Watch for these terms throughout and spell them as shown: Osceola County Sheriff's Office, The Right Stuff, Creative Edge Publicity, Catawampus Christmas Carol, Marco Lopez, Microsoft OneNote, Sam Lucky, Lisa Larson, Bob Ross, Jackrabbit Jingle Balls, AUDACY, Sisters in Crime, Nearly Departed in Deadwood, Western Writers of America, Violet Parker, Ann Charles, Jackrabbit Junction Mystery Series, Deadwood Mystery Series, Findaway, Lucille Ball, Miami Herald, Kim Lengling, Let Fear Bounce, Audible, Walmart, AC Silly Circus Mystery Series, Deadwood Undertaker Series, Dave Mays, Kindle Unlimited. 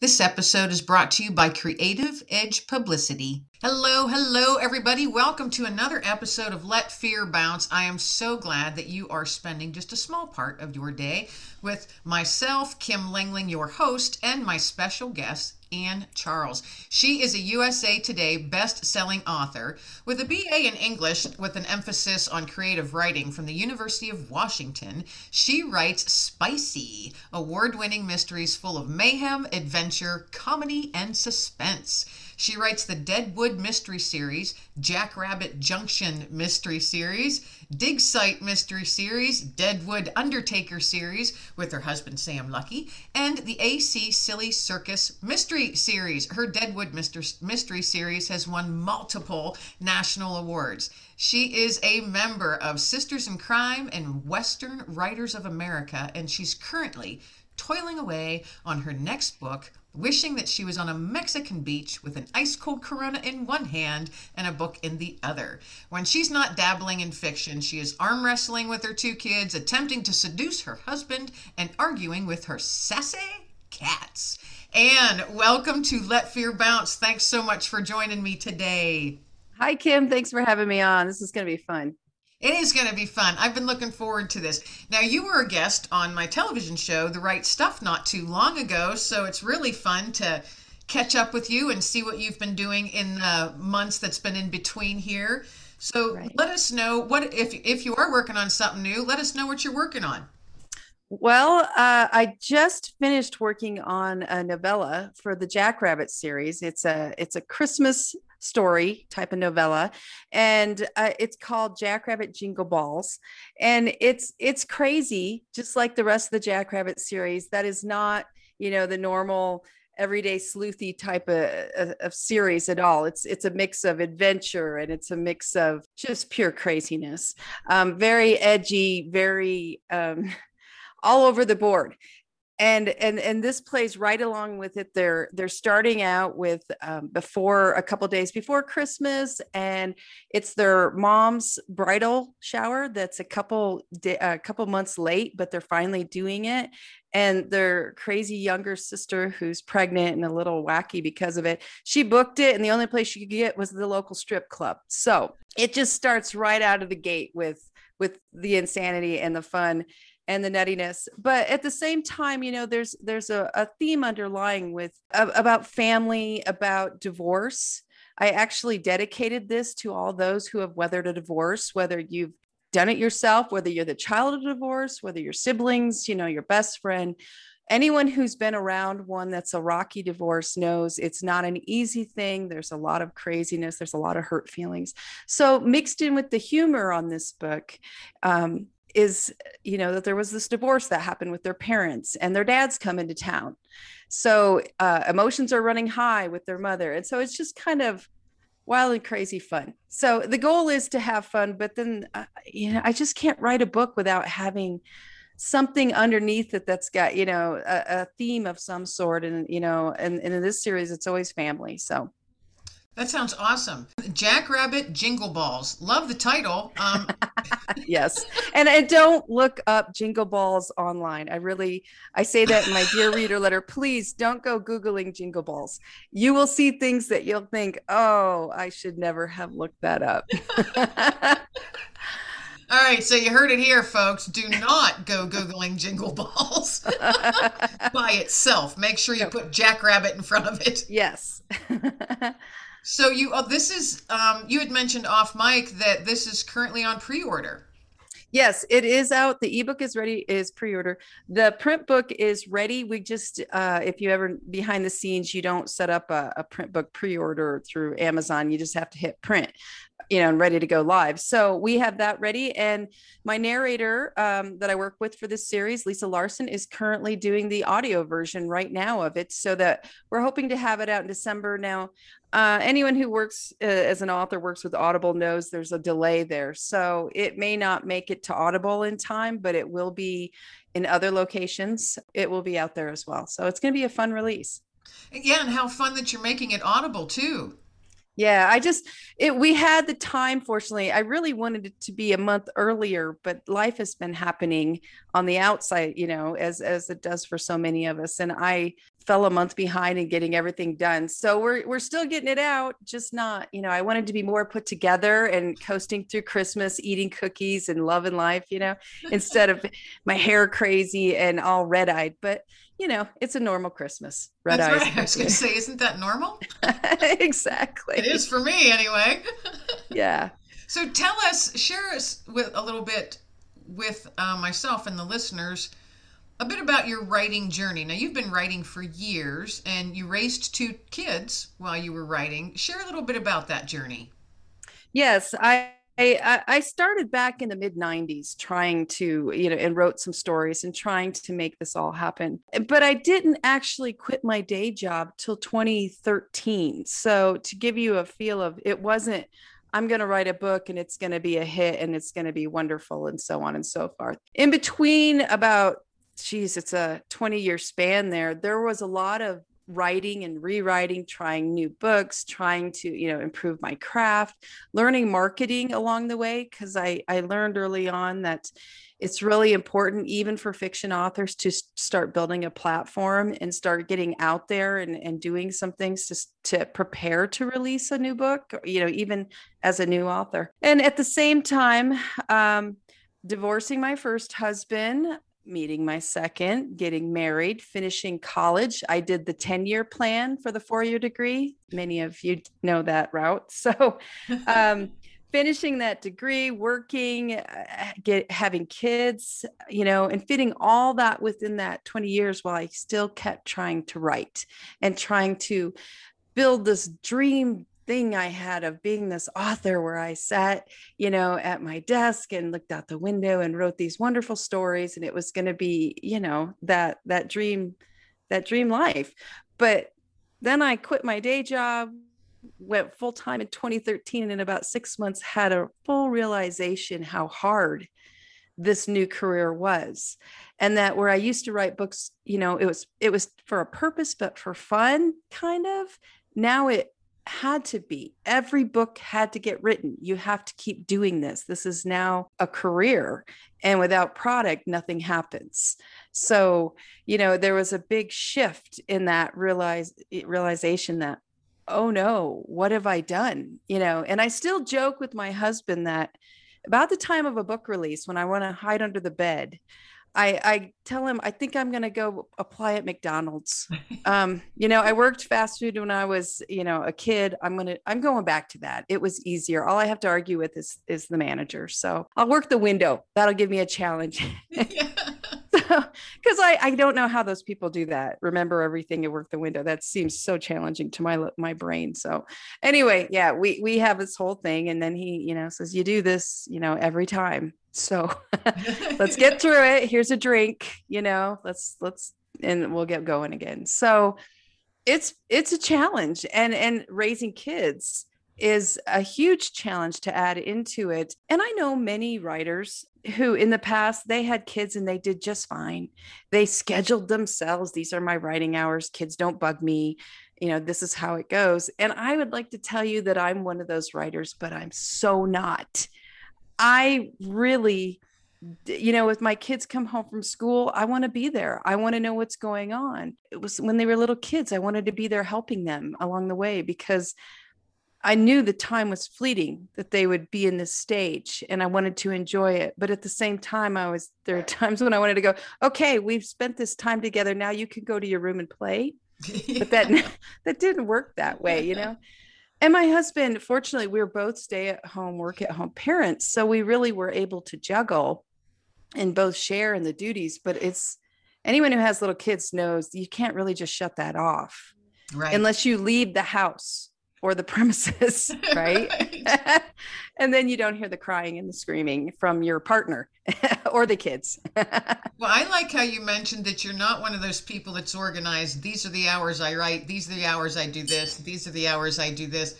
This episode is brought to you by Creative Edge Publicity. Hello, everybody. Welcome to another episode of Let Fear Bounce. I am so glad that you are spending just a small part of your day with myself, Kim Lengling, your host, and my special guest, Ann Charles. She is a USA Today best-selling author with a BA in English with an emphasis on creative writing from the University of Washington. She writes spicy, award-winning mysteries full of mayhem, adventure, comedy, and suspense. She writes the Deadwood Mystery Series, Jackrabbit Junction Mystery Series, Dig Sight Mystery Series, Deadwood Undertaker Series with her husband Sam Lucky, and the AC Silly Circus Mystery Series. Her Deadwood Mystery Series has won multiple national awards. She is a member of Sisters in Crime and Western Writers of America, and she's currently toiling away on her next book, wishing that she was on a Mexican beach with an ice-cold Corona in one hand and a book in the other. When she's not dabbling in fiction, she is arm wrestling with her two kids, attempting to seduce her husband, and arguing with her sassy cats. Anne, welcome to Let Fear Bounce. Thanks so much for joining me today. Hi, Kim. Thanks for having me on. This is going to be fun. It is going to be fun. I've been looking forward to this. Now, you were a guest on my television show, The Right Stuff, not too long ago, so it's really fun to catch up with you and see what you've been doing in the months that's been in between here. So Let us know what, if you are working on something new, let us know what you're working on. Well, I just finished working on a novella for the Jackrabbit series. It's a Christmas story type of novella, and it's called Jackrabbit Jingle Balls, and it's crazy, just like the rest of the Jackrabbit series. That is not, you know, the normal everyday sleuthy type of series at all. It's a mix of adventure, and it's a mix of just pure craziness, very edgy, very all over the board. And this plays right along with it. They're starting out with before a couple of days before Christmas, and it's their mom's bridal shower. That's a couple months late, but they're finally doing it. And their crazy younger sister, who's pregnant and a little wacky because of it, she booked it, and the only place she could get was the local strip club. So it just starts right out of the gate with the insanity and the fun and the nuttiness. But at the same time, you know, there's a theme underlying with about family, about divorce. I actually dedicated this to all those who have weathered a divorce, whether you've done it yourself, whether you're the child of divorce, whether your siblings, you know, your best friend, anyone who's been around one that's a rocky divorce knows it's not an easy thing. There's a lot of craziness. There's a lot of hurt feelings. So mixed in with the humor on this book, is, you know, that there was this divorce that happened with their parents, and their dad's come into town. So emotions are running high with their mother. And so it's just kind of wild and crazy fun. So the goal is to have fun, but then, you know, I just can't write a book without having something underneath it that's got, you know, a theme of some sort. And, you know, and in this series, it's always family. So that sounds awesome. Jackrabbit Jingle Balls. Love the title. Yes. And I don't look up Jingle Balls online. I say that in my Dear Reader letter. Please don't go Googling Jingle Balls. You will see things that you'll think, oh, I should never have looked that up. All right, so you heard it here, folks. Do not go Googling Jingle Balls by itself. Make sure you put Jackrabbit in front of it. Yes. So you had mentioned off mic that this is currently on pre-order. Yes, it is out. The ebook is ready, is pre-order. The print book is ready. We just, if you ever behind the scenes, you don't set up a print book pre-order through Amazon. You just have to hit print, you know, and ready to go live. So we have that ready. And my narrator that I work with for this series, Lisa Larson, is currently doing the audio version right now of it, so that we're hoping to have it out in December now. Anyone who works as an author works with Audible knows there's a delay there. So it may not make it to Audible in time, but it will be in other locations. It will be out there as well. So it's going to be a fun release. Yeah. And how fun that you're making it Audible too. Yeah. We had the time, fortunately. I really wanted it to be a month earlier, but life has been happening on the outside, you know, as it does for so many of us. And I fell a month behind in getting everything done. So we're still getting it out, just not, you know, I wanted to be more put together and coasting through Christmas, eating cookies and loving life, you know, instead of my hair crazy and all red eyed. But, you know, it's a normal Christmas. Red eyes. Right. I was going to say, isn't that normal? Exactly. It is for me anyway. Yeah. So tell us, share us with a little bit with myself and the listeners a bit about your writing journey. Now, you've been writing for years and you raised two kids while you were writing. Share a little bit about that journey. Yes, I started back in the mid 90s trying to, you know, and wrote some stories and trying to make this all happen. But I didn't actually quit my day job till 2013. So to give you a feel of, it wasn't, I'm going to write a book and it's going to be a hit and it's going to be wonderful and so on and so forth. In between about, geez, it's a 20-year span there. There was a lot of writing and rewriting, trying new books, trying to, you know, improve my craft, learning marketing along the way, because I learned early on that it's really important, even for fiction authors, to start building a platform and start getting out there and doing some things to prepare to release a new book, you know, even as a new author. And at the same time, divorcing my first husband, meeting my second, getting married, finishing college. I did the 10-year plan for the 4-year degree. Many of you know that route. So finishing that degree, working, having kids, you know, and fitting all that within that 20 years while I still kept trying to write and trying to build this dream thing I had of being this author where I sat, you know, at my desk and looked out the window and wrote these wonderful stories. And it was going to be, you know, that dream life. But then I quit my day job, went full time in 2013, and in about 6 months had a full realization how hard this new career was. And that where I used to write books, you know, it was for a purpose, but for fun, kind of. Now it had to be. Every book had to get written. You have to keep doing this. This is now a career, and without product, nothing happens. So, you know, there was a big shift in that realization that, oh no, what have I done? You know, and I still joke with my husband that about the time of a book release, when I want to hide under the bed, I tell him, I think I'm going to go apply at McDonald's. You know, I worked fast food when I was, you know, a kid. I'm going back to that. It was easier. All I have to argue with is the manager. So I'll work the window. That'll give me a challenge. Yeah. Because I don't know how those people do that. Remember everything and work the window. That seems so challenging to my brain. So anyway, yeah, we have this whole thing. And then he, you know, says, you do this, you know, every time. So let's get through it. Here's a drink, you know, let's, and we'll get going again. So it's a challenge, and raising kids is a huge challenge to add into it. And I know many writers who in the past, they had kids and they did just fine. They scheduled themselves. These are my writing hours. Kids don't bug me. You know, this is how it goes. And I would like to tell you that I'm one of those writers, but I'm so not. I really, you know, if my kids come home from school, I want to be there. I want to know what's going on. It was when they were little kids, I wanted to be there helping them along the way, because I knew the time was fleeting that they would be in this stage, and I wanted to enjoy it. But at the same time, there are times when I wanted to go, okay, we've spent this time together. Now you can go to your room and play. Yeah. But that didn't work that way, you know? And my husband, fortunately, we were both stay-at-home, work-at-home parents, so we really were able to juggle and both share in the duties. But it's, anyone who has little kids knows you can't really just shut that off, right? Unless you leave the house or the premises, right? Right. And then you don't hear the crying and the screaming from your partner or the kids. Well, I like how you mentioned that you're not one of those people that's organized. These are the hours I write. These are the hours I do this. These are the hours I do this.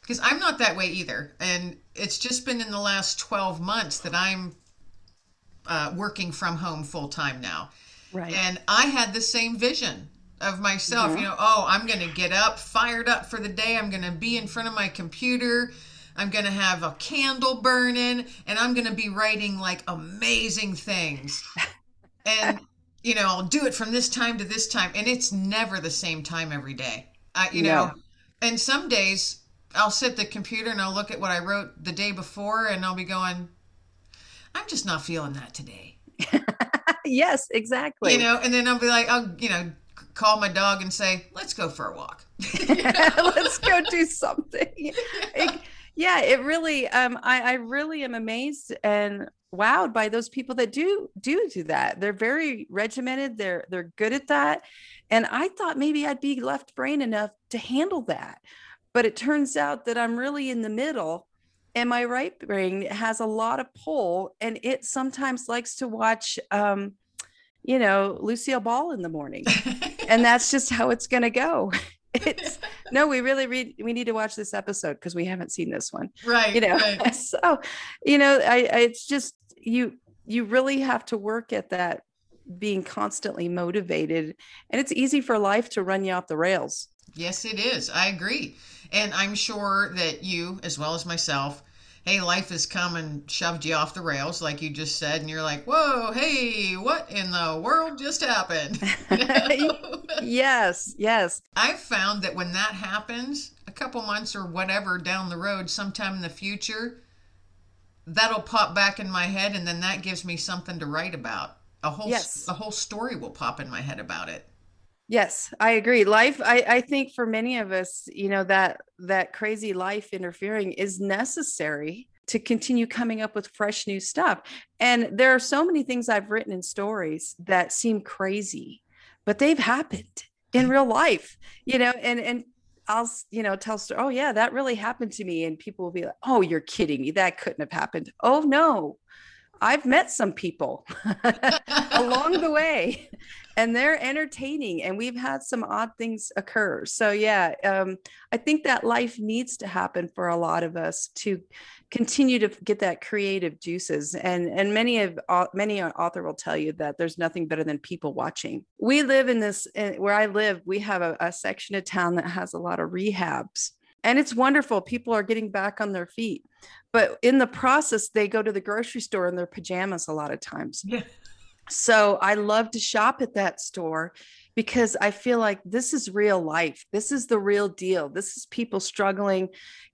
Because I'm not that way either. And it's just been in the last 12 months that I'm working from home full time now. Right. And I had the same vision of myself. Yeah. You know, oh, I'm going to get up, fired up for the day. I'm going to be in front of my computer. I'm going to have a candle burning, and I'm going to be writing like amazing things. And you know, I'll do it from this time to this time. And it's never the same time every day, you know, and some days I'll sit at the computer and I'll look at what I wrote the day before and I'll be going, I'm just not feeling that today. Yes, exactly. You know, and then I'll be like, I'll, you know, call my dog and say, let's go for a walk. Let's go do something. It really, I really am amazed and wowed by those people that do that. They're very regimented. They're good at that. And I thought maybe I'd be left brain enough to handle that. But it turns out that I'm really in the middle, and my right brain has a lot of pull, and it sometimes likes to watch, you know, Lucille Ball in the morning. And that's just how it's going to go. We need to watch this episode because we haven't seen this one. Right. You know, right. So, you know, it's just, you really have to work at that, being constantly motivated, and it's easy for life to run you off the rails. Yes, it is. I agree. And I'm sure that you, as well as myself, hey, life has come and shoved you off the rails, like you just said. And you're like, whoa, hey, what in the world just happened? You know? Yes. I've found that when that happens, a couple months or whatever down the road, sometime in the future, that'll pop back in my head. And then that gives me something to write about. A whole story will pop in my head about it. Yes, I agree. Life, I think for many of us, you know, that crazy life interfering is necessary to continue coming up with fresh new stuff. And there are so many things I've written in stories that seem crazy, but they've happened in real life, you know, and I'll, you know, tell story. Oh yeah, that really happened to me. And people will be like, oh, you're kidding me. That couldn't have happened. Oh no. I've met some people along the way, and they're entertaining, and we've had some odd things occur. So yeah, I think that life needs to happen for a lot of us to continue to get that creative juices. And many author will tell you that there's nothing better than people watching. We live in this, where I live, we have a section of town that has a lot of rehabs. And it's wonderful. People are getting back on their feet, but in the process, they go to the grocery store in their pajamas a lot of times. Yeah. So I love to shop at that store because I feel like this is real life. This is the real deal. This is people struggling,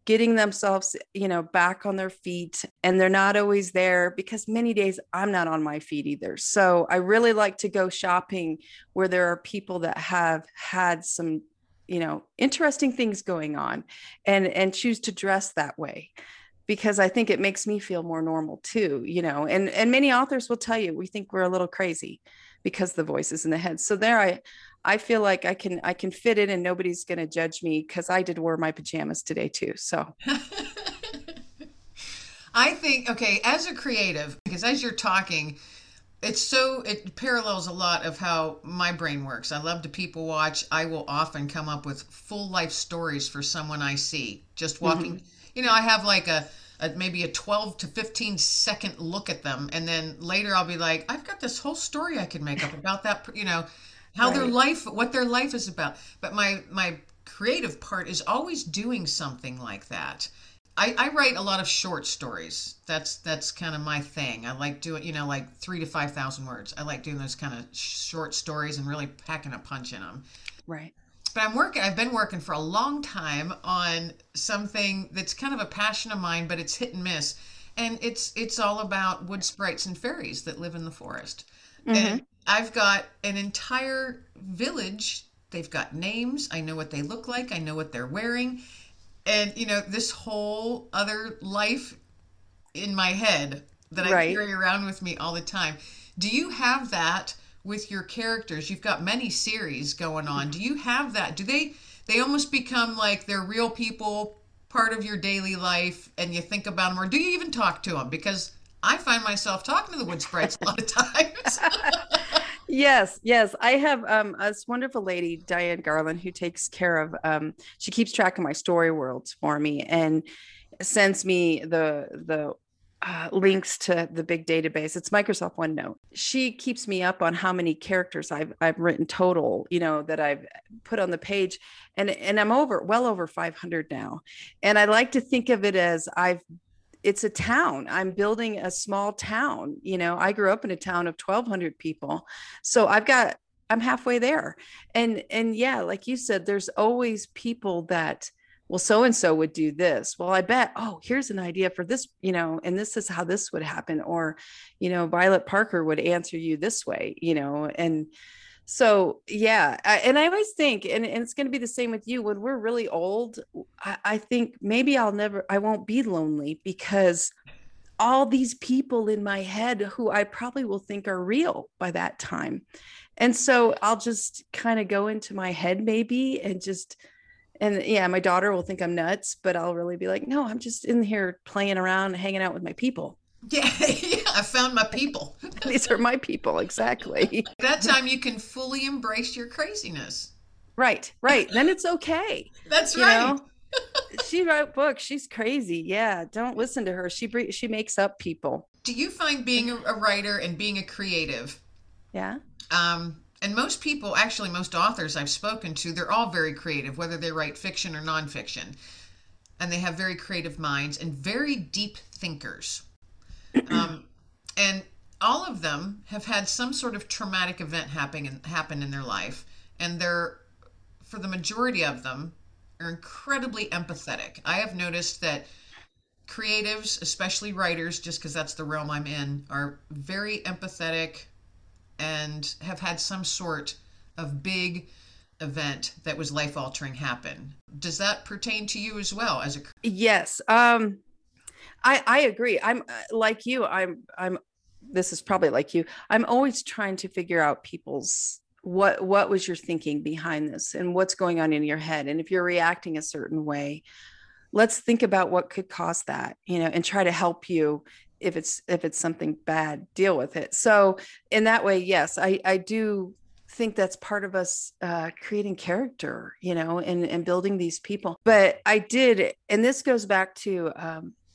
getting themselves, you know, back on their feet, and they're not always there because many days I'm not on my feet either. So I really like to go shopping where there are people that have had some, you know, interesting things going on, and choose to dress that way, because I think it makes me feel more normal too, you know, and many authors will tell you, we think we're a little crazy because the voices in the head. So there, I feel like I can fit in, and nobody's going to judge me because I did wear my pajamas today too. So I think, okay, as a creative, because as you're talking, it parallels a lot of how my brain works. I love to people watch. I will often come up with full life stories for someone I see just walking. Mm-hmm. You know, I have like maybe a 12 to 15 second look at them. And then later I'll be like, I've got this whole story I could make up about that, you know, how right. What their life is about. But my creative part is always doing something like that. I write a lot of short stories. That's kind of my thing. I like doing, you know, like 3,000 to 5,000 words. I like doing those kind of short stories and really packing a punch in them. Right. But I've been working for a long time on something that's kind of a passion of mine, but it's hit and miss. And it's all about wood sprites and fairies that live in the forest. Mm-hmm. And I've got an entire village. They've got names. I know what they look like. I know what they're wearing. And, you know, this whole other life in my head that I carry around with me all the time. Do you have that with your characters? You've got many series going on. Do you have that? Do they almost become like they're real people, part of your daily life, and you think about them? Or do you even talk to them? Because I find myself talking to the wood sprites a lot of times. Yes. I have this wonderful lady, Diane Garland, who takes care of, she keeps track of my story worlds for me and sends me the links to the big database. It's Microsoft OneNote. She keeps me up on how many characters I've written total, you know, that I've put on the page, and I'm well over 500 now. And I like to think of it as I've it's a town. I'm building a small town. You know, I grew up in a town of 1,200 people. So I'm halfway there. And yeah, like you said, there's always people that, well, so-and-so would do this. Well, I bet, oh, here's an idea for this, you know, and this is how this would happen. Or, you know, Violet Parker would answer you this way, you know, and so, yeah. I always think, and it's going to be the same with you, when we're really old, I think maybe I won't be lonely, because all these people in my head who I probably will think are real by that time. And so I'll just kind of go into my head maybe and just, and yeah, my daughter will think I'm nuts, but I'll really be like, no, I'm just in here playing around, hanging out with my people. Yeah, yeah, I found my people. These are my people, exactly. That time you can fully embrace your craziness. Right, right. Then it's okay. That's right. Know? She wrote books. She's crazy. Yeah, don't listen to her. She makes up people. Do you find being a writer and being a creative? Yeah. And most people, actually most authors I've spoken to, they're all very creative, whether they write fiction or nonfiction. And they have very creative minds and very deep thinkers. And all of them have had some sort of traumatic event happen in their life. And for the majority of them, are incredibly empathetic. I have noticed that creatives, especially writers, just because that's the realm I'm in, are very empathetic and have had some sort of big event that was life-altering happen. Does that pertain to you as well? Yes. I agree. I'm like you. This is probably like you. I'm always trying to figure out people's, what was your thinking behind this and what's going on in your head? And if you're reacting a certain way, let's think about what could cause that, you know, and try to help you. If it's something bad, deal with it. So in that way, yes, I do think that's part of us creating character, you know, and building these people. But I did, and this goes back to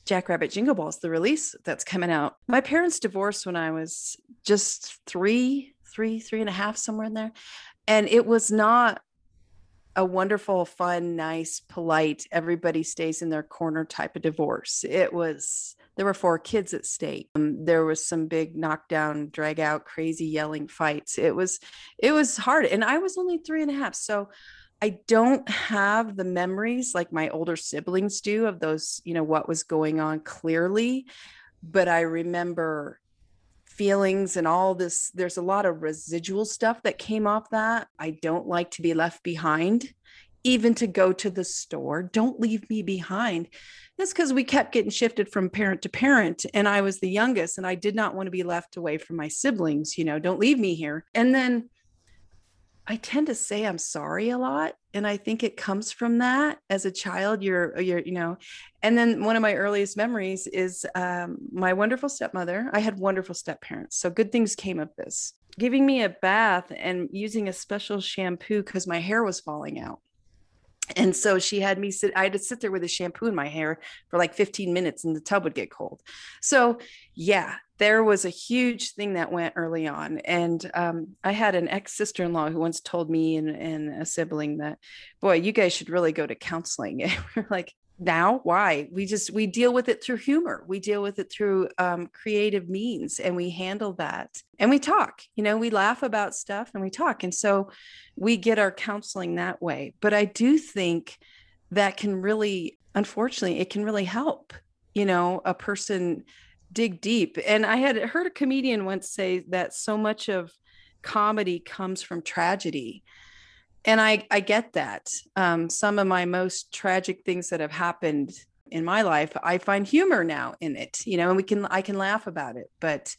Jackrabbit Jingle Balls, the release that's coming out. My parents divorced when I was just three and a half, somewhere in there. And it was not a wonderful, fun, nice, polite, everybody stays in their corner type of divorce. It was... There were 4 kids at stake. There was some big knockdown, drag out, crazy yelling fights. It was hard. And I was only 3.5. So I don't have the memories like my older siblings do of those, you know, what was going on clearly, but I remember feelings and all this. There's a lot of residual stuff that came off that. I don't like to be left behind, even to go to the store. Don't leave me behind. That's because we kept getting shifted from parent to parent, and I was the youngest, and I did not want to be left away from my siblings, you know, don't leave me here. And then I tend to say I'm sorry a lot, and I think it comes from that. As a child, you're you know. And then one of my earliest memories is my wonderful stepmother. I had wonderful stepparents, so good things came of this. Giving me a bath and using a special shampoo because my hair was falling out. And so she had me I had to sit there with a shampoo in my hair for like 15 minutes and the tub would get cold. So yeah, there was a huge thing that went early on. And I had an ex-sister-in-law who once told me and a sibling that, boy, you guys should really go to counseling. And we're like, now? Why? We deal with it through humor. We deal with it through creative means, and we handle that. And we talk, you know, we laugh about stuff and we talk. And so we get our counseling that way. But I do think that can really, unfortunately, it can really help, you know, a person dig deep. And I had heard a comedian once say that so much of comedy comes from tragedy. And I get that. Some of my most tragic things that have happened in my life, I find humor now in it, you know, and I can laugh about it. But,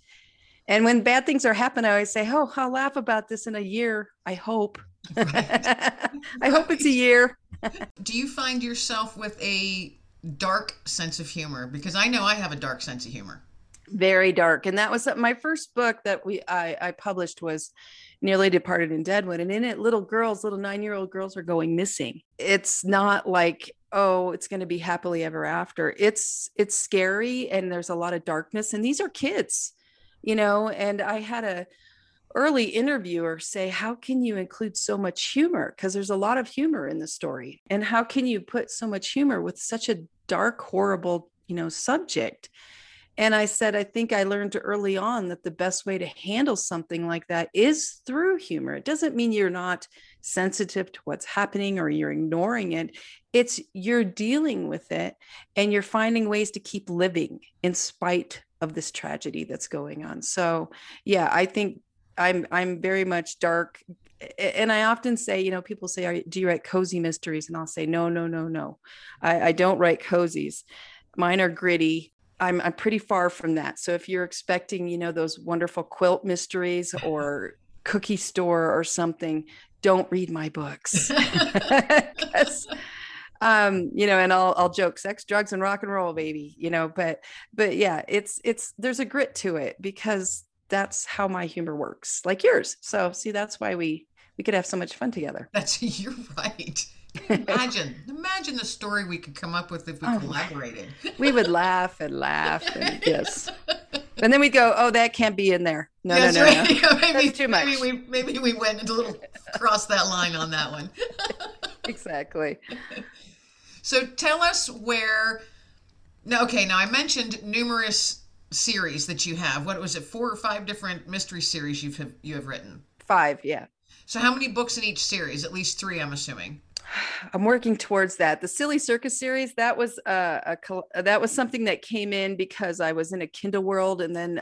and when bad things are happening, I always say, oh, I'll laugh about this in a year. I hope, right. I hope it's a year. Do you find yourself with a dark sense of humor? Because I know I have a dark sense of humor. Very dark. And that was my first book that I published was Nearly Departed in Deadwood. And in it, little 9-year-old girls are going missing. It's not like, oh, it's going to be happily ever after. It's scary. And there's a lot of darkness, and these are kids, you know. And I had a early interviewer say, how can you include so much humor? Because there's a lot of humor in the story. And how can you put so much humor with such a dark, horrible you know, subject. And I said, I think I learned early on that the best way to handle something like that is through humor. It doesn't mean you're not sensitive to what's happening or you're ignoring it. It's you're dealing with it and you're finding ways to keep living in spite of this tragedy that's going on. So, yeah, I think I'm very much dark. And I often say, you know, people say, do you write cozy mysteries? And I'll say, no. I don't write cozies. Mine are gritty. I'm pretty far from that. So if you're expecting, you know, those wonderful quilt mysteries or cookie store or something, don't read my books. You know, and I'll joke, sex, drugs, and rock and roll, baby, you know, but yeah, it's, there's a grit to it because that's how my humor works, like yours. So see, that's why we could have so much fun together. You're right. Imagine the story we could come up with if we collaborated. We would laugh and yes. And then we'd go, oh, that can't be in there. No. Maybe that's too much. Maybe we went a little crossed that line on that one. Exactly. So tell us where, now I mentioned numerous series that you have. What was it, 4 or 5 different mystery series you have written? 5, yeah. So how many books in each series? At least 3, I'm assuming. I'm working towards that. The Silly Circus series, that was that was something that came in because I was in a Kindle world, and then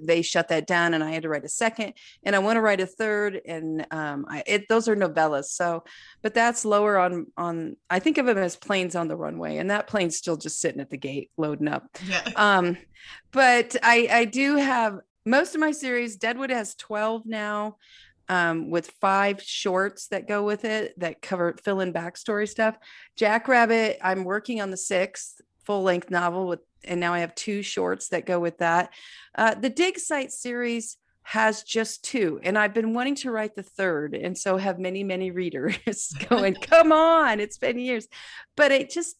they shut that down, and I had to write a second, and I want to write a third, and those are novellas. So, but that's lower on. I think of them as planes on the runway, and that plane's still just sitting at the gate loading up. Yeah. But I do have most of my series. Deadwood has 12 now. With 5 shorts that go with it that cover fill in backstory stuff. Jackrabbit, I'm working on the 6th full length novel and now I have 2 shorts that go with that. The Dig Sight series has just 2, and I've been wanting to write the 3rd, and so have many readers going, come on, it's been years, but it just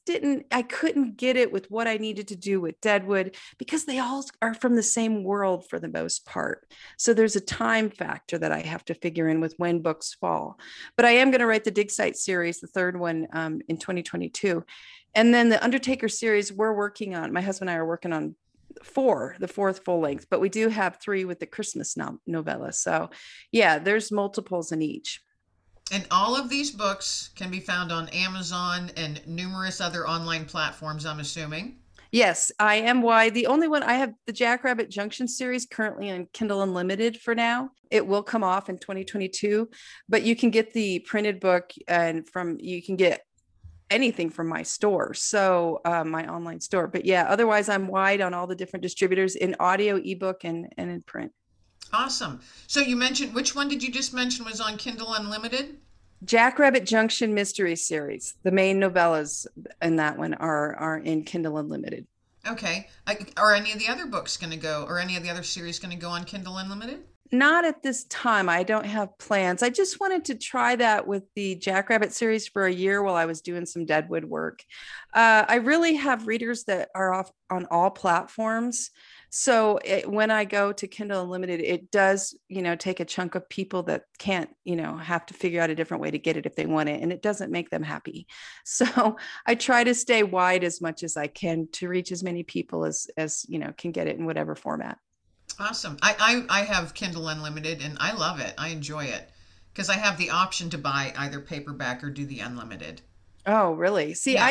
I couldn't get it with what I needed to do with Deadwood because they all are from the same world for the most part. So there's a time factor that I have to figure in with when books fall, but I am going to write the Dig Sight series, the 3rd one, in 2022. And then the Undertaker series we're working on, my husband and I are working on 4, the 4th full length, but we do have 3 with the Christmas novella. So yeah, there's multiples in each. And all of these books can be found on Amazon and numerous other online platforms, I'm assuming. Yes, IMY. The only one I have, the Jackrabbit Junction series, currently on Kindle Unlimited for now. It will come off in 2022, but you can get the printed book and you can get anything from my store. So my online store, but yeah, otherwise I'm wide on all the different distributors in audio, ebook, and in print. Awesome. So you mentioned, which one did you just mention was on Kindle Unlimited? Jackrabbit Junction Mystery Series. The main novellas in that one are in Kindle Unlimited. Okay. Are any of the other books going to go, or any of the other series going to go on Kindle Unlimited? Not at this time. I don't have plans. I just wanted to try that with the Jackrabbit series for a year while I was doing some Deadwood work. I really have readers that are off on all platforms. So when I go to Kindle Unlimited, it does, you know, take a chunk of people that can't, you know, have to figure out a different way to get it if they want it. And it doesn't make them happy. So I try to stay wide as much as I can to reach as many people as you know, can get it in whatever format. Awesome. I have Kindle Unlimited and I love it. I enjoy it because I have the option to buy either paperback or do the unlimited. Oh, really? See, yeah.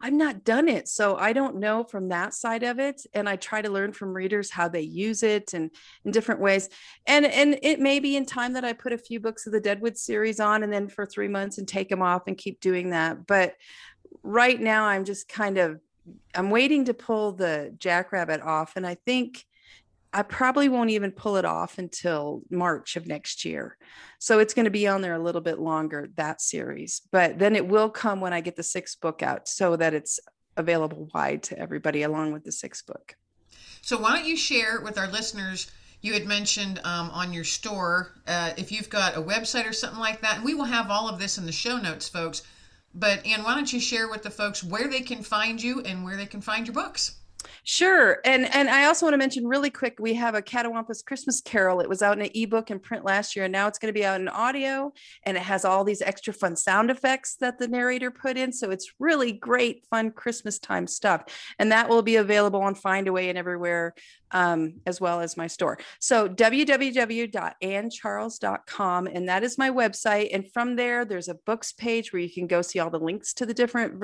I've not done it. So I don't know from that side of it. And I try to learn from readers how they use it and in different ways. And it may be in time that I put a few books of the Deadwood series on and then for 3 months and take them off and keep doing that. But right now I'm just I'm waiting to pull the Jackrabbit off. And I think I probably won't even pull it off until March of next year. So it's going to be on there a little bit longer, that series, but then it will come when I get the 6th book out so that it's available wide to everybody along with the 6th book. So why don't you share with our listeners, you had mentioned on your store, if you've got a website or something like that, and we will have all of this in the show notes, folks, but Ann, why don't you share with the folks where they can find you and where they can find your books? Sure. And I also want to mention really quick, we have a Catawampus Christmas Carol. It was out in an ebook and print last year, and now it's going to be out in audio, and it has all these extra fun sound effects that the narrator put in. So it's really great, fun Christmas time stuff. And that will be available on Findaway and everywhere, as well as my store. So www.anncharles.com, and that is my website. And from there, there's a books page where you can go see all the links to the different,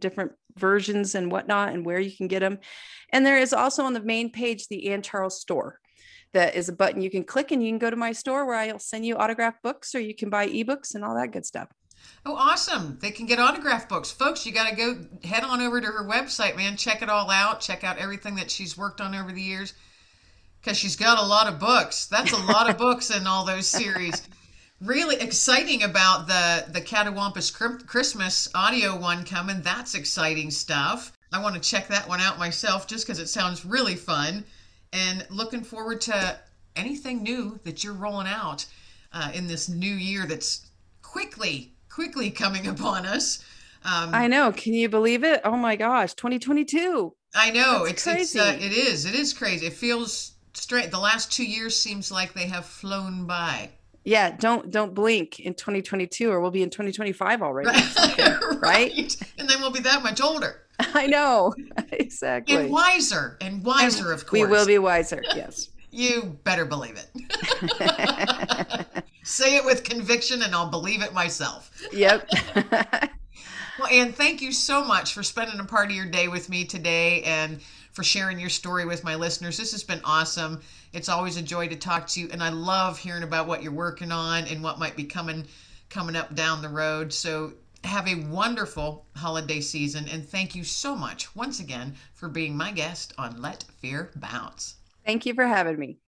different versions and whatnot, and where you can get them. And there is also on the main page, the Ann Charles store. That is a button you can click, and you can go to my store where I'll send you autographed books, or you can buy ebooks and all that good stuff. Oh, awesome. They can get autograph books. Folks, you got to go head on over to her website, man. Check it all out. Check out everything that she's worked on over the years, because she's got a lot of books. That's a lot of books in all those series. Really exciting about the Catawampus Christmas audio one coming. That's exciting stuff. I want to check that one out myself just because it sounds really fun, and looking forward to anything new that you're rolling out in this new year that's quickly coming upon us. I know. Can you believe it? Oh my gosh, 2022. I know. That's crazy. It is crazy. It feels straight. The last 2 years seems like they have flown by. Yeah. Don't blink in 2022, or we'll be in 2025 already. Right. And then we'll be that much older. I know. Exactly. And wiser, of course. We will be wiser. Yes. You better believe it. Say it with conviction, and I'll believe it myself. Yep. Well, Ann, thank you so much for spending a part of your day with me today and for sharing your story with my listeners. This has been awesome. It's always a joy to talk to you, and I love hearing about what you're working on and what might be coming up down the road. So have a wonderful holiday season, and thank you so much once again for being my guest on Let Fear Bounce. Thank you for having me.